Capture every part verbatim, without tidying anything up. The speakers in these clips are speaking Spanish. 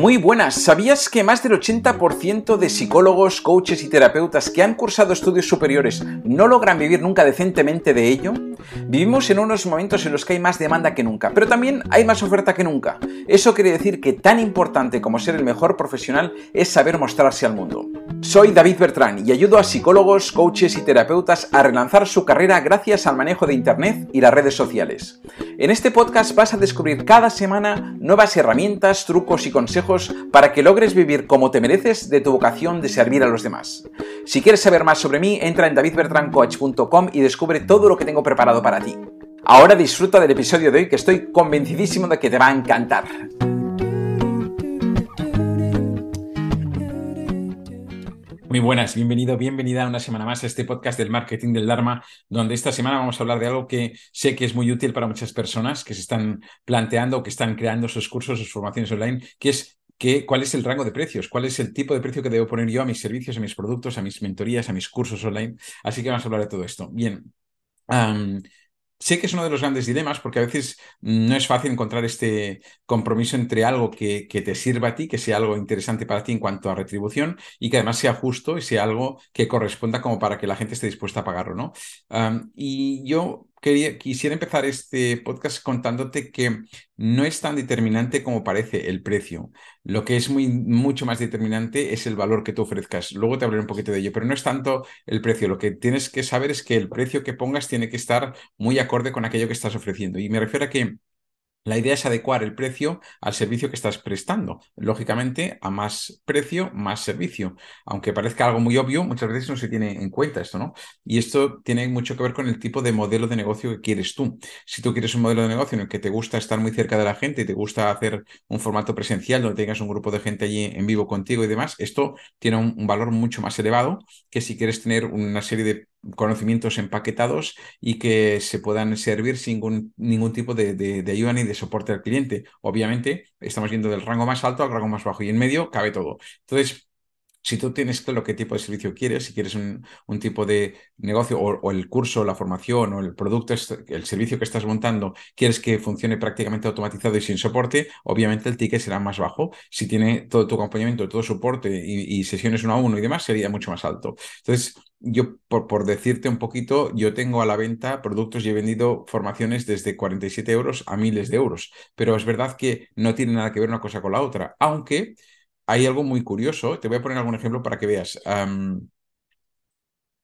Muy buenas, ¿sabías que más del ochenta por ciento de psicólogos, coaches y terapeutas que han cursado estudios superiores no logran vivir nunca decentemente de ello? Vivimos en unos momentos en los que hay más demanda que nunca, pero también hay más oferta que nunca. Eso quiere decir que tan importante como ser el mejor profesional es saber mostrarse al mundo. Soy David Bertrán y ayudo a psicólogos, coaches y terapeutas a relanzar su carrera gracias al manejo de Internet y las redes sociales. En este podcast vas a descubrir cada semana nuevas herramientas, trucos y consejos para que logres vivir como te mereces de tu vocación de servir a los demás. Si quieres saber más sobre mí, entra en david bertran coach punto com y descubre todo lo que tengo preparado para ti. Ahora disfruta del episodio de hoy, que estoy convencidísimo de que te va a encantar. Muy buenas, bienvenido, bienvenida una semana más a este podcast del Marketing del Dharma, donde esta semana vamos a hablar de algo que sé que es muy útil para muchas personas que se están planteando o que están creando sus cursos, sus formaciones online, que es que, cuál es el rango de precios, cuál es el tipo de precio que debo poner yo a mis servicios, a mis productos, a mis mentorías, a mis cursos online. Así que vamos a hablar de todo esto. Bien. Um, Sé que es uno de los grandes dilemas porque a veces no es fácil encontrar este compromiso entre algo que, que te sirva a ti, que sea algo interesante para ti en cuanto a retribución y que además sea justo y sea algo que corresponda como para que la gente esté dispuesta a pagarlo, ¿no? Um, y yo quería, quisiera empezar este podcast contándote que no es tan determinante como parece el precio. Lo que es muy, mucho más determinante es el valor que tú ofrezcas. Luego te hablaré un poquito de ello, pero no es tanto el precio. Lo que tienes que saber es que el precio que pongas tiene que estar muy acorde con aquello que estás ofreciendo. Y me refiero a que la idea es adecuar el precio al servicio que estás prestando. Lógicamente, a más precio, más servicio. Aunque parezca algo muy obvio, muchas veces no se tiene en cuenta esto, ¿no? Y esto tiene mucho que ver con el tipo de modelo de negocio que quieres tú. Si tú quieres un modelo de negocio en el que te gusta estar muy cerca de la gente y te gusta hacer un formato presencial donde tengas un grupo de gente allí en vivo contigo y demás, esto tiene un, un valor mucho más elevado que si quieres tener una serie de conocimientos empaquetados y que se puedan servir sin ningún, ningún tipo de, de, de ayuda ni de soporte al cliente. Obviamente, estamos yendo del rango más alto al rango más bajo y en medio cabe todo. Entonces, si tú tienes claro qué tipo de servicio quieres, si quieres un, un tipo de negocio o, o el curso, la formación o el producto, el servicio que estás montando, quieres que funcione prácticamente automatizado y sin soporte, obviamente el ticket será más bajo. Si tiene todo tu acompañamiento, todo soporte y, y sesiones uno a uno y demás, sería mucho más alto. Entonces, yo, por, por decirte un poquito, yo tengo a la venta productos y he vendido formaciones desde cuarenta y siete euros a miles de euros. Pero es verdad que no tiene nada que ver una cosa con la otra, aunque hay algo muy curioso. Te voy a poner algún ejemplo para que veas. Um,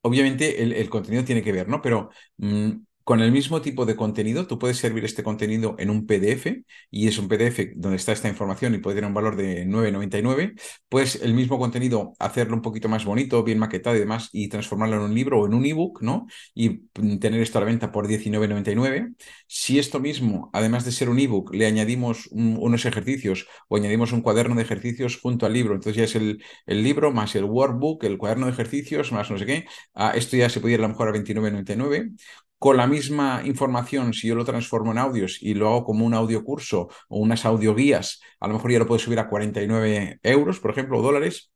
obviamente el, el contenido tiene que ver, ¿no? Pero um, con el mismo tipo de contenido, tú puedes servir este contenido en un P D F, y es un P D F donde está esta información y puede tener un valor de nueve noventa y nueve. Puedes el mismo contenido hacerlo un poquito más bonito, bien maquetado y demás, y transformarlo en un libro o en un ebook, ¿no? Y tener esto a la venta por diecinueve noventa y nueve. Si esto mismo, además de ser un ebook, le añadimos un, unos ejercicios o añadimos un cuaderno de ejercicios junto al libro, entonces ya es el, el libro más el workbook, el cuaderno de ejercicios, más no sé qué. Ah, esto ya se puede ir a lo mejor a veintinueve noventa y nueve. Con la misma información, si yo lo transformo en audios y lo hago como un audio curso o unas audioguías, a lo mejor ya lo puedo subir a cuarenta y nueve euros, por ejemplo, o dólares.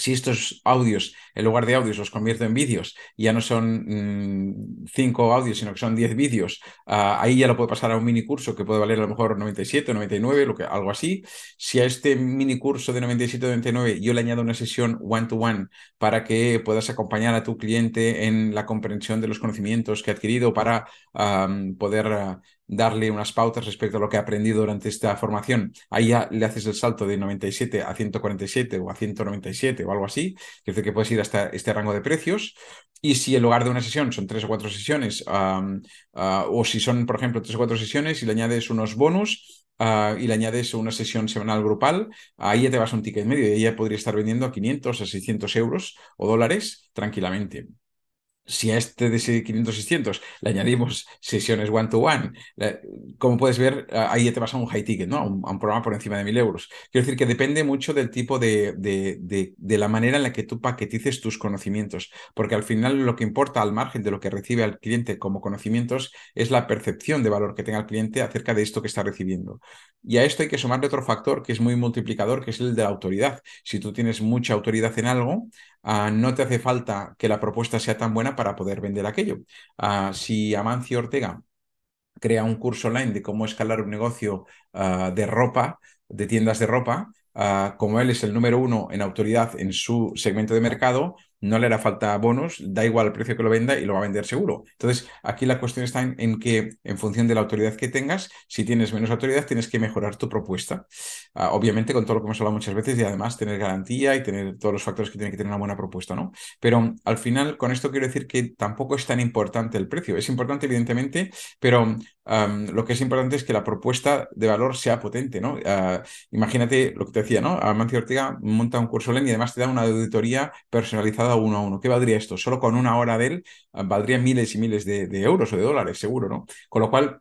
Si estos audios, en lugar de audios, los convierto en vídeos, ya no son cinco mmm, audios, sino que son diez vídeos, uh, ahí ya lo puedo pasar a un mini curso que puede valer a lo mejor noventa y siete, noventa y nueve, lo que, algo así. Si a este mini curso de noventa y siete, noventa y nueve yo le añado una sesión one-to-one para que puedas acompañar a tu cliente en la comprensión de los conocimientos que ha adquirido para um, poder Uh, darle unas pautas respecto a lo que ha aprendido durante esta formación. Ahí ya le haces el salto de noventa y siete a ciento cuarenta y siete o a ciento noventa y siete o algo así. Es decir, que puedes ir hasta este rango de precios. Y si en lugar de una sesión son tres o cuatro sesiones, um, uh, o si son, por ejemplo, tres o cuatro sesiones y le añades unos bonus, Uh, y le añades una sesión semanal grupal, ahí ya te vas a un ticket medio y ahí ya podría estar vendiendo a quinientos a seiscientos euros o dólares tranquilamente. Si a este de quinientos a seiscientos le añadimos sesiones one-to-one, como puedes ver, ahí ya te vas a un high ticket, ¿no? A un, a un programa por encima de mil euros. Quiero decir que depende mucho del tipo de, de, de, de la manera en la que tú paquetices tus conocimientos, porque al final lo que importa al margen de lo que recibe al cliente como conocimientos es la percepción de valor que tenga el cliente acerca de esto que está recibiendo. Y a esto hay que sumarle otro factor que es muy multiplicador, que es el de la autoridad. Si tú tienes mucha autoridad en algo, Uh, no te hace falta que la propuesta sea tan buena para poder vender aquello. Uh, si Amancio Ortega crea un curso online de cómo escalar un negocio uh, de ropa, de tiendas de ropa, uh, como él es el número uno en autoridad en su segmento de mercado, no le hará falta bonus, da igual el precio que lo venda y lo va a vender seguro. Entonces, aquí la cuestión está en, en que, en función de la autoridad que tengas, si tienes menos autoridad, tienes que mejorar tu propuesta. Uh, obviamente, con todo lo que hemos hablado muchas veces, y además tener garantía y tener todos los factores que tiene que tener una buena propuesta, ¿no? Pero al final, con esto quiero decir que tampoco es tan importante el precio. Es importante, evidentemente, pero um, lo que es importante es que la propuesta de valor sea potente, ¿no? Uh, imagínate lo que te decía, ¿no? Amancio Ortega monta un curso online y además te da una auditoría personalizada uno a uno. ¿Qué valdría esto? Solo con una hora de él valdría miles y miles de, de euros o de dólares, seguro, ¿no? Con lo cual,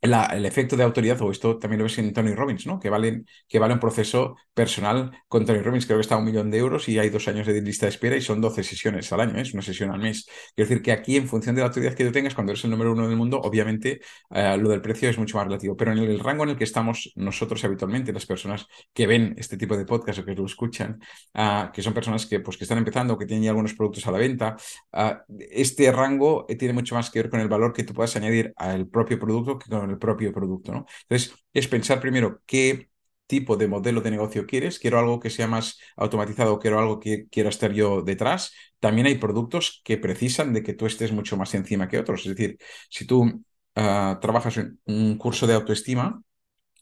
la, el efecto de autoridad, o esto también lo ves en Tony Robbins, ¿no? Que vale, que vale un proceso personal con Tony Robbins. Creo que está a un millón de euros y hay dos años de lista de espera y son doce sesiones al año, ¿eh? Es una sesión al mes. Quiero decir que aquí, en función de la autoridad que tú tengas, cuando eres el número uno del mundo, obviamente eh, lo del precio es mucho más relativo. Pero en el, el rango en el que estamos nosotros habitualmente, las personas que ven este tipo de podcast o que lo escuchan, uh, que son personas que, pues, que están empezando, que tienen ya algunos productos a la venta, uh, este rango tiene mucho más que ver con el valor que tú puedas añadir al propio producto que con el propio producto, ¿no? Entonces, es pensar primero qué tipo de modelo de negocio quieres. ¿Quiero algo que sea más automatizado? ¿Quiero algo que quiera estar yo detrás? También hay productos que precisan de que tú estés mucho más encima que otros. Es decir, si tú uh, trabajas en un curso de autoestima,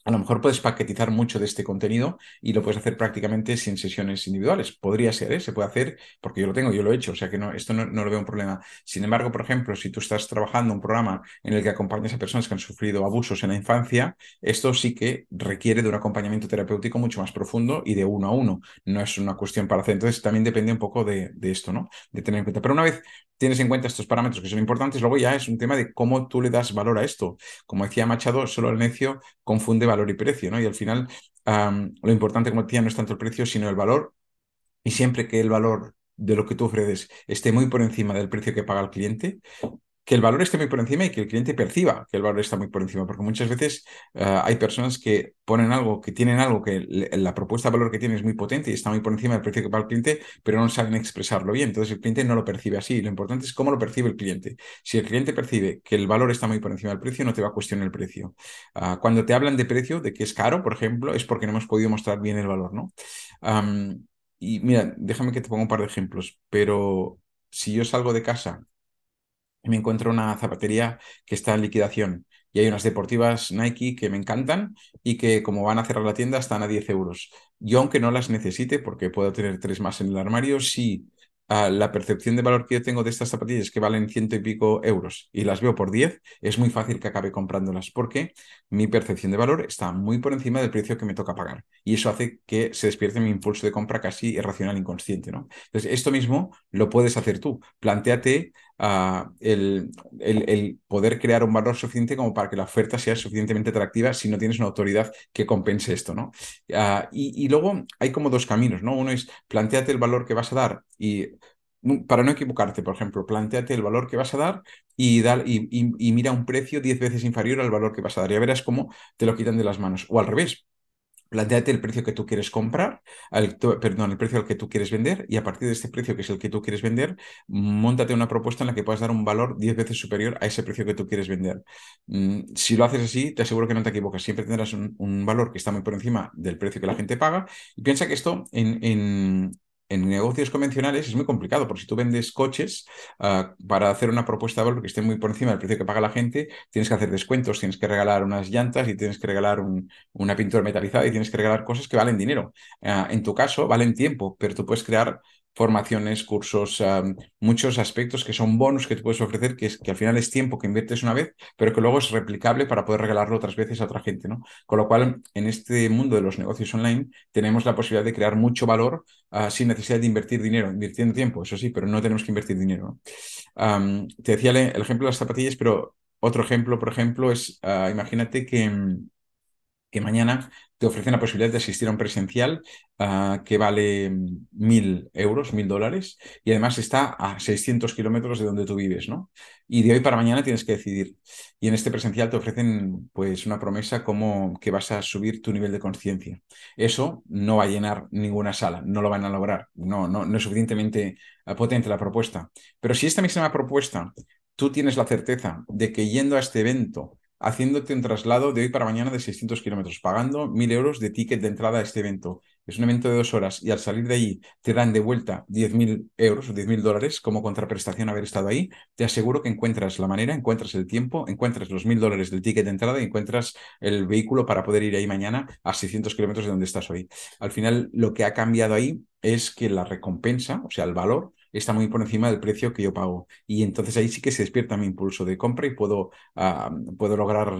a lo mejor puedes paquetizar mucho de este contenido y lo puedes hacer prácticamente sin sesiones individuales. Podría ser, ¿eh? Se puede hacer, porque yo lo tengo, yo lo he hecho, o sea que no, esto no, no lo veo un problema. Sin embargo, por ejemplo, si tú estás trabajando un programa en el que acompañas a personas que han sufrido abusos en la infancia, esto sí que requiere de un acompañamiento terapéutico mucho más profundo y de uno a uno. No es una cuestión para hacer. Entonces, también depende un poco de, de esto, ¿no? De tener en cuenta. Pero una vez tienes en cuenta estos parámetros que son importantes, luego ya es un tema de cómo tú le das valor a esto. Como decía Machado, solo el necio confunde valor valor y precio, ¿no? Y al final um, lo importante, como decía, no es tanto el precio, sino el valor, y siempre que el valor de lo que tú ofreces esté muy por encima del precio que paga el cliente, que el valor esté muy por encima y que el cliente perciba que el valor está muy por encima, porque muchas veces uh, hay personas que ponen algo, que tienen algo, que le, la propuesta de valor que tiene es muy potente y está muy por encima del precio que paga el cliente, pero no saben expresarlo bien, entonces el cliente no lo percibe así. Lo importante es cómo lo percibe el cliente. Si el cliente percibe que el valor está muy por encima del precio, no te va a cuestionar el precio. Uh, cuando te hablan de precio, de que es caro, por ejemplo, es porque no hemos podido mostrar bien el valor, ¿no? Um, y mira, déjame que te ponga un par de ejemplos, pero si yo salgo de casa y me encuentro una zapatería que está en liquidación y hay unas deportivas Nike que me encantan y que, como van a cerrar la tienda, están a diez euros. Yo, aunque no las necesite, porque puedo tener tres más en el armario, sí, uh, la percepción de valor que yo tengo de estas zapatillas, que valen ciento y pico euros, y las veo por diez, es muy fácil que acabe comprándolas, porque mi percepción de valor está muy por encima del precio que me toca pagar. Y eso hace que se despierte mi impulso de compra casi irracional, inconsciente, ¿no? Entonces, esto mismo lo puedes hacer tú. Plantéate Uh, el, el, el poder crear un valor suficiente como para que la oferta sea suficientemente atractiva si no tienes una autoridad que compense esto, ¿no? Uh, y, y luego hay como dos caminos, ¿no? Uno es plantéate el valor que vas a dar y, para no equivocarte, por ejemplo, plantéate el valor que vas a dar y, da, y, y, y mira un precio diez veces inferior al valor que vas a dar, y verás cómo te lo quitan de las manos. O al revés, plantéate el precio que tú quieres comprar, el, perdón, el precio al que tú quieres vender, y a partir de este precio, que es el que tú quieres vender, móntate una propuesta en la que puedas dar un valor diez veces superior a ese precio que tú quieres vender. Si lo haces así, te aseguro que no te equivocas. Siempre tendrás un, un valor que está muy por encima del precio que la gente paga. Y piensa que esto en... en En negocios convencionales es muy complicado, porque si tú vendes coches, uh, para hacer una propuesta de valor que esté muy por encima del precio que paga la gente, tienes que hacer descuentos, tienes que regalar unas llantas y tienes que regalar un, una pintura metalizada y tienes que regalar cosas que valen dinero. Uh, en tu caso, valen tiempo, pero tú puedes crear formaciones, cursos, um, muchos aspectos que son bonus que tú puedes ofrecer, que, es, que al final es tiempo que inviertes una vez, pero que luego es replicable para poder regalarlo otras veces a otra gente, ¿no? Con lo cual, en este mundo de los negocios online, tenemos la posibilidad de crear mucho valor uh, sin necesidad de invertir dinero, invirtiendo tiempo, eso sí, pero no tenemos que invertir dinero, ¿no? Um, te decía el, el ejemplo de las zapatillas, pero otro ejemplo, por ejemplo, es, uh, imagínate que, que mañana te ofrecen la posibilidad de asistir a un presencial uh, que vale mil euros, mil dólares, y además está a seiscientos kilómetros de donde tú vives, ¿no? Y de hoy para mañana tienes que decidir. Y en este presencial te ofrecen, pues, una promesa como que vas a subir tu nivel de conciencia. Eso no va a llenar ninguna sala, no lo van a lograr, no, no, no es suficientemente potente la propuesta. Pero si esta misma propuesta, tú tienes la certeza de que yendo a este evento, haciéndote un traslado de hoy para mañana de seiscientos kilómetros, pagando mil euros de ticket de entrada a este evento, es un evento de dos horas y al salir de ahí te dan de vuelta diez mil euros o diez mil dólares como contraprestación a haber estado ahí, te aseguro que encuentras la manera, encuentras el tiempo, encuentras los mil dólares del ticket de entrada y encuentras el vehículo para poder ir ahí mañana a seiscientos kilómetros de donde estás hoy. Al final, lo que ha cambiado ahí es que la recompensa, o sea, el valor, está muy por encima del precio que yo pago. Y entonces ahí sí que se despierta mi impulso de compra y puedo, uh, puedo lograr...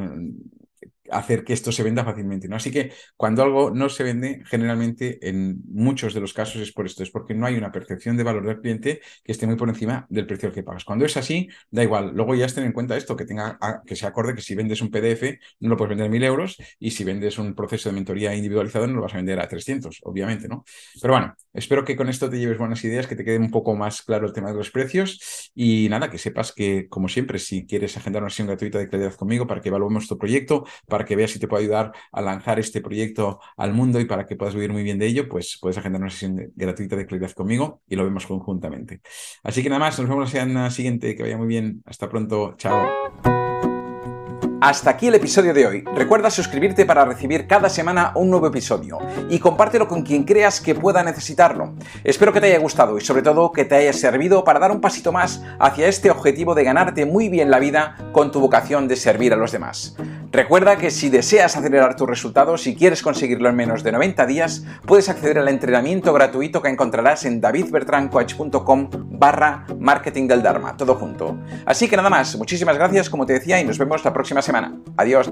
hacer que esto se venda fácilmente, ¿no? Así que cuando algo no se vende, generalmente en muchos de los casos es por esto, es porque no hay una percepción de valor del cliente que esté muy por encima del precio al que pagas. Cuando es así, da igual. Luego ya has tenido en cuenta esto, que tenga que se acorde que si vendes un P D F no lo puedes vender a mil euros y si vendes un proceso de mentoría individualizado no lo vas a vender a trescientos, obviamente, ¿no? Pero bueno, espero que con esto te lleves buenas ideas, que te quede un poco más claro el tema de los precios y nada, que sepas que, como siempre, si quieres agendar una sesión gratuita de claridad conmigo para que evaluemos tu proyecto, para para que veas si te puedo ayudar a lanzar este proyecto al mundo y para que puedas vivir muy bien de ello, pues puedes agendar una sesión gratuita de claridad conmigo y lo vemos conjuntamente. Así que nada más, nos vemos en la siguiente, que vaya muy bien. Hasta pronto, chao. Hasta aquí el episodio de hoy. Recuerda suscribirte para recibir cada semana un nuevo episodio y compártelo con quien creas que pueda necesitarlo. Espero que te haya gustado y sobre todo que te haya servido para dar un pasito más hacia este objetivo de ganarte muy bien la vida con tu vocación de servir a los demás. Recuerda que si deseas acelerar tus resultados y quieres conseguirlo en menos de noventa días, puedes acceder al entrenamiento gratuito que encontrarás en davidbertrancoach.com barra marketing del Dharma, todo junto. Así que nada más, muchísimas gracias, como te decía, y nos vemos la próxima semana. Adiós.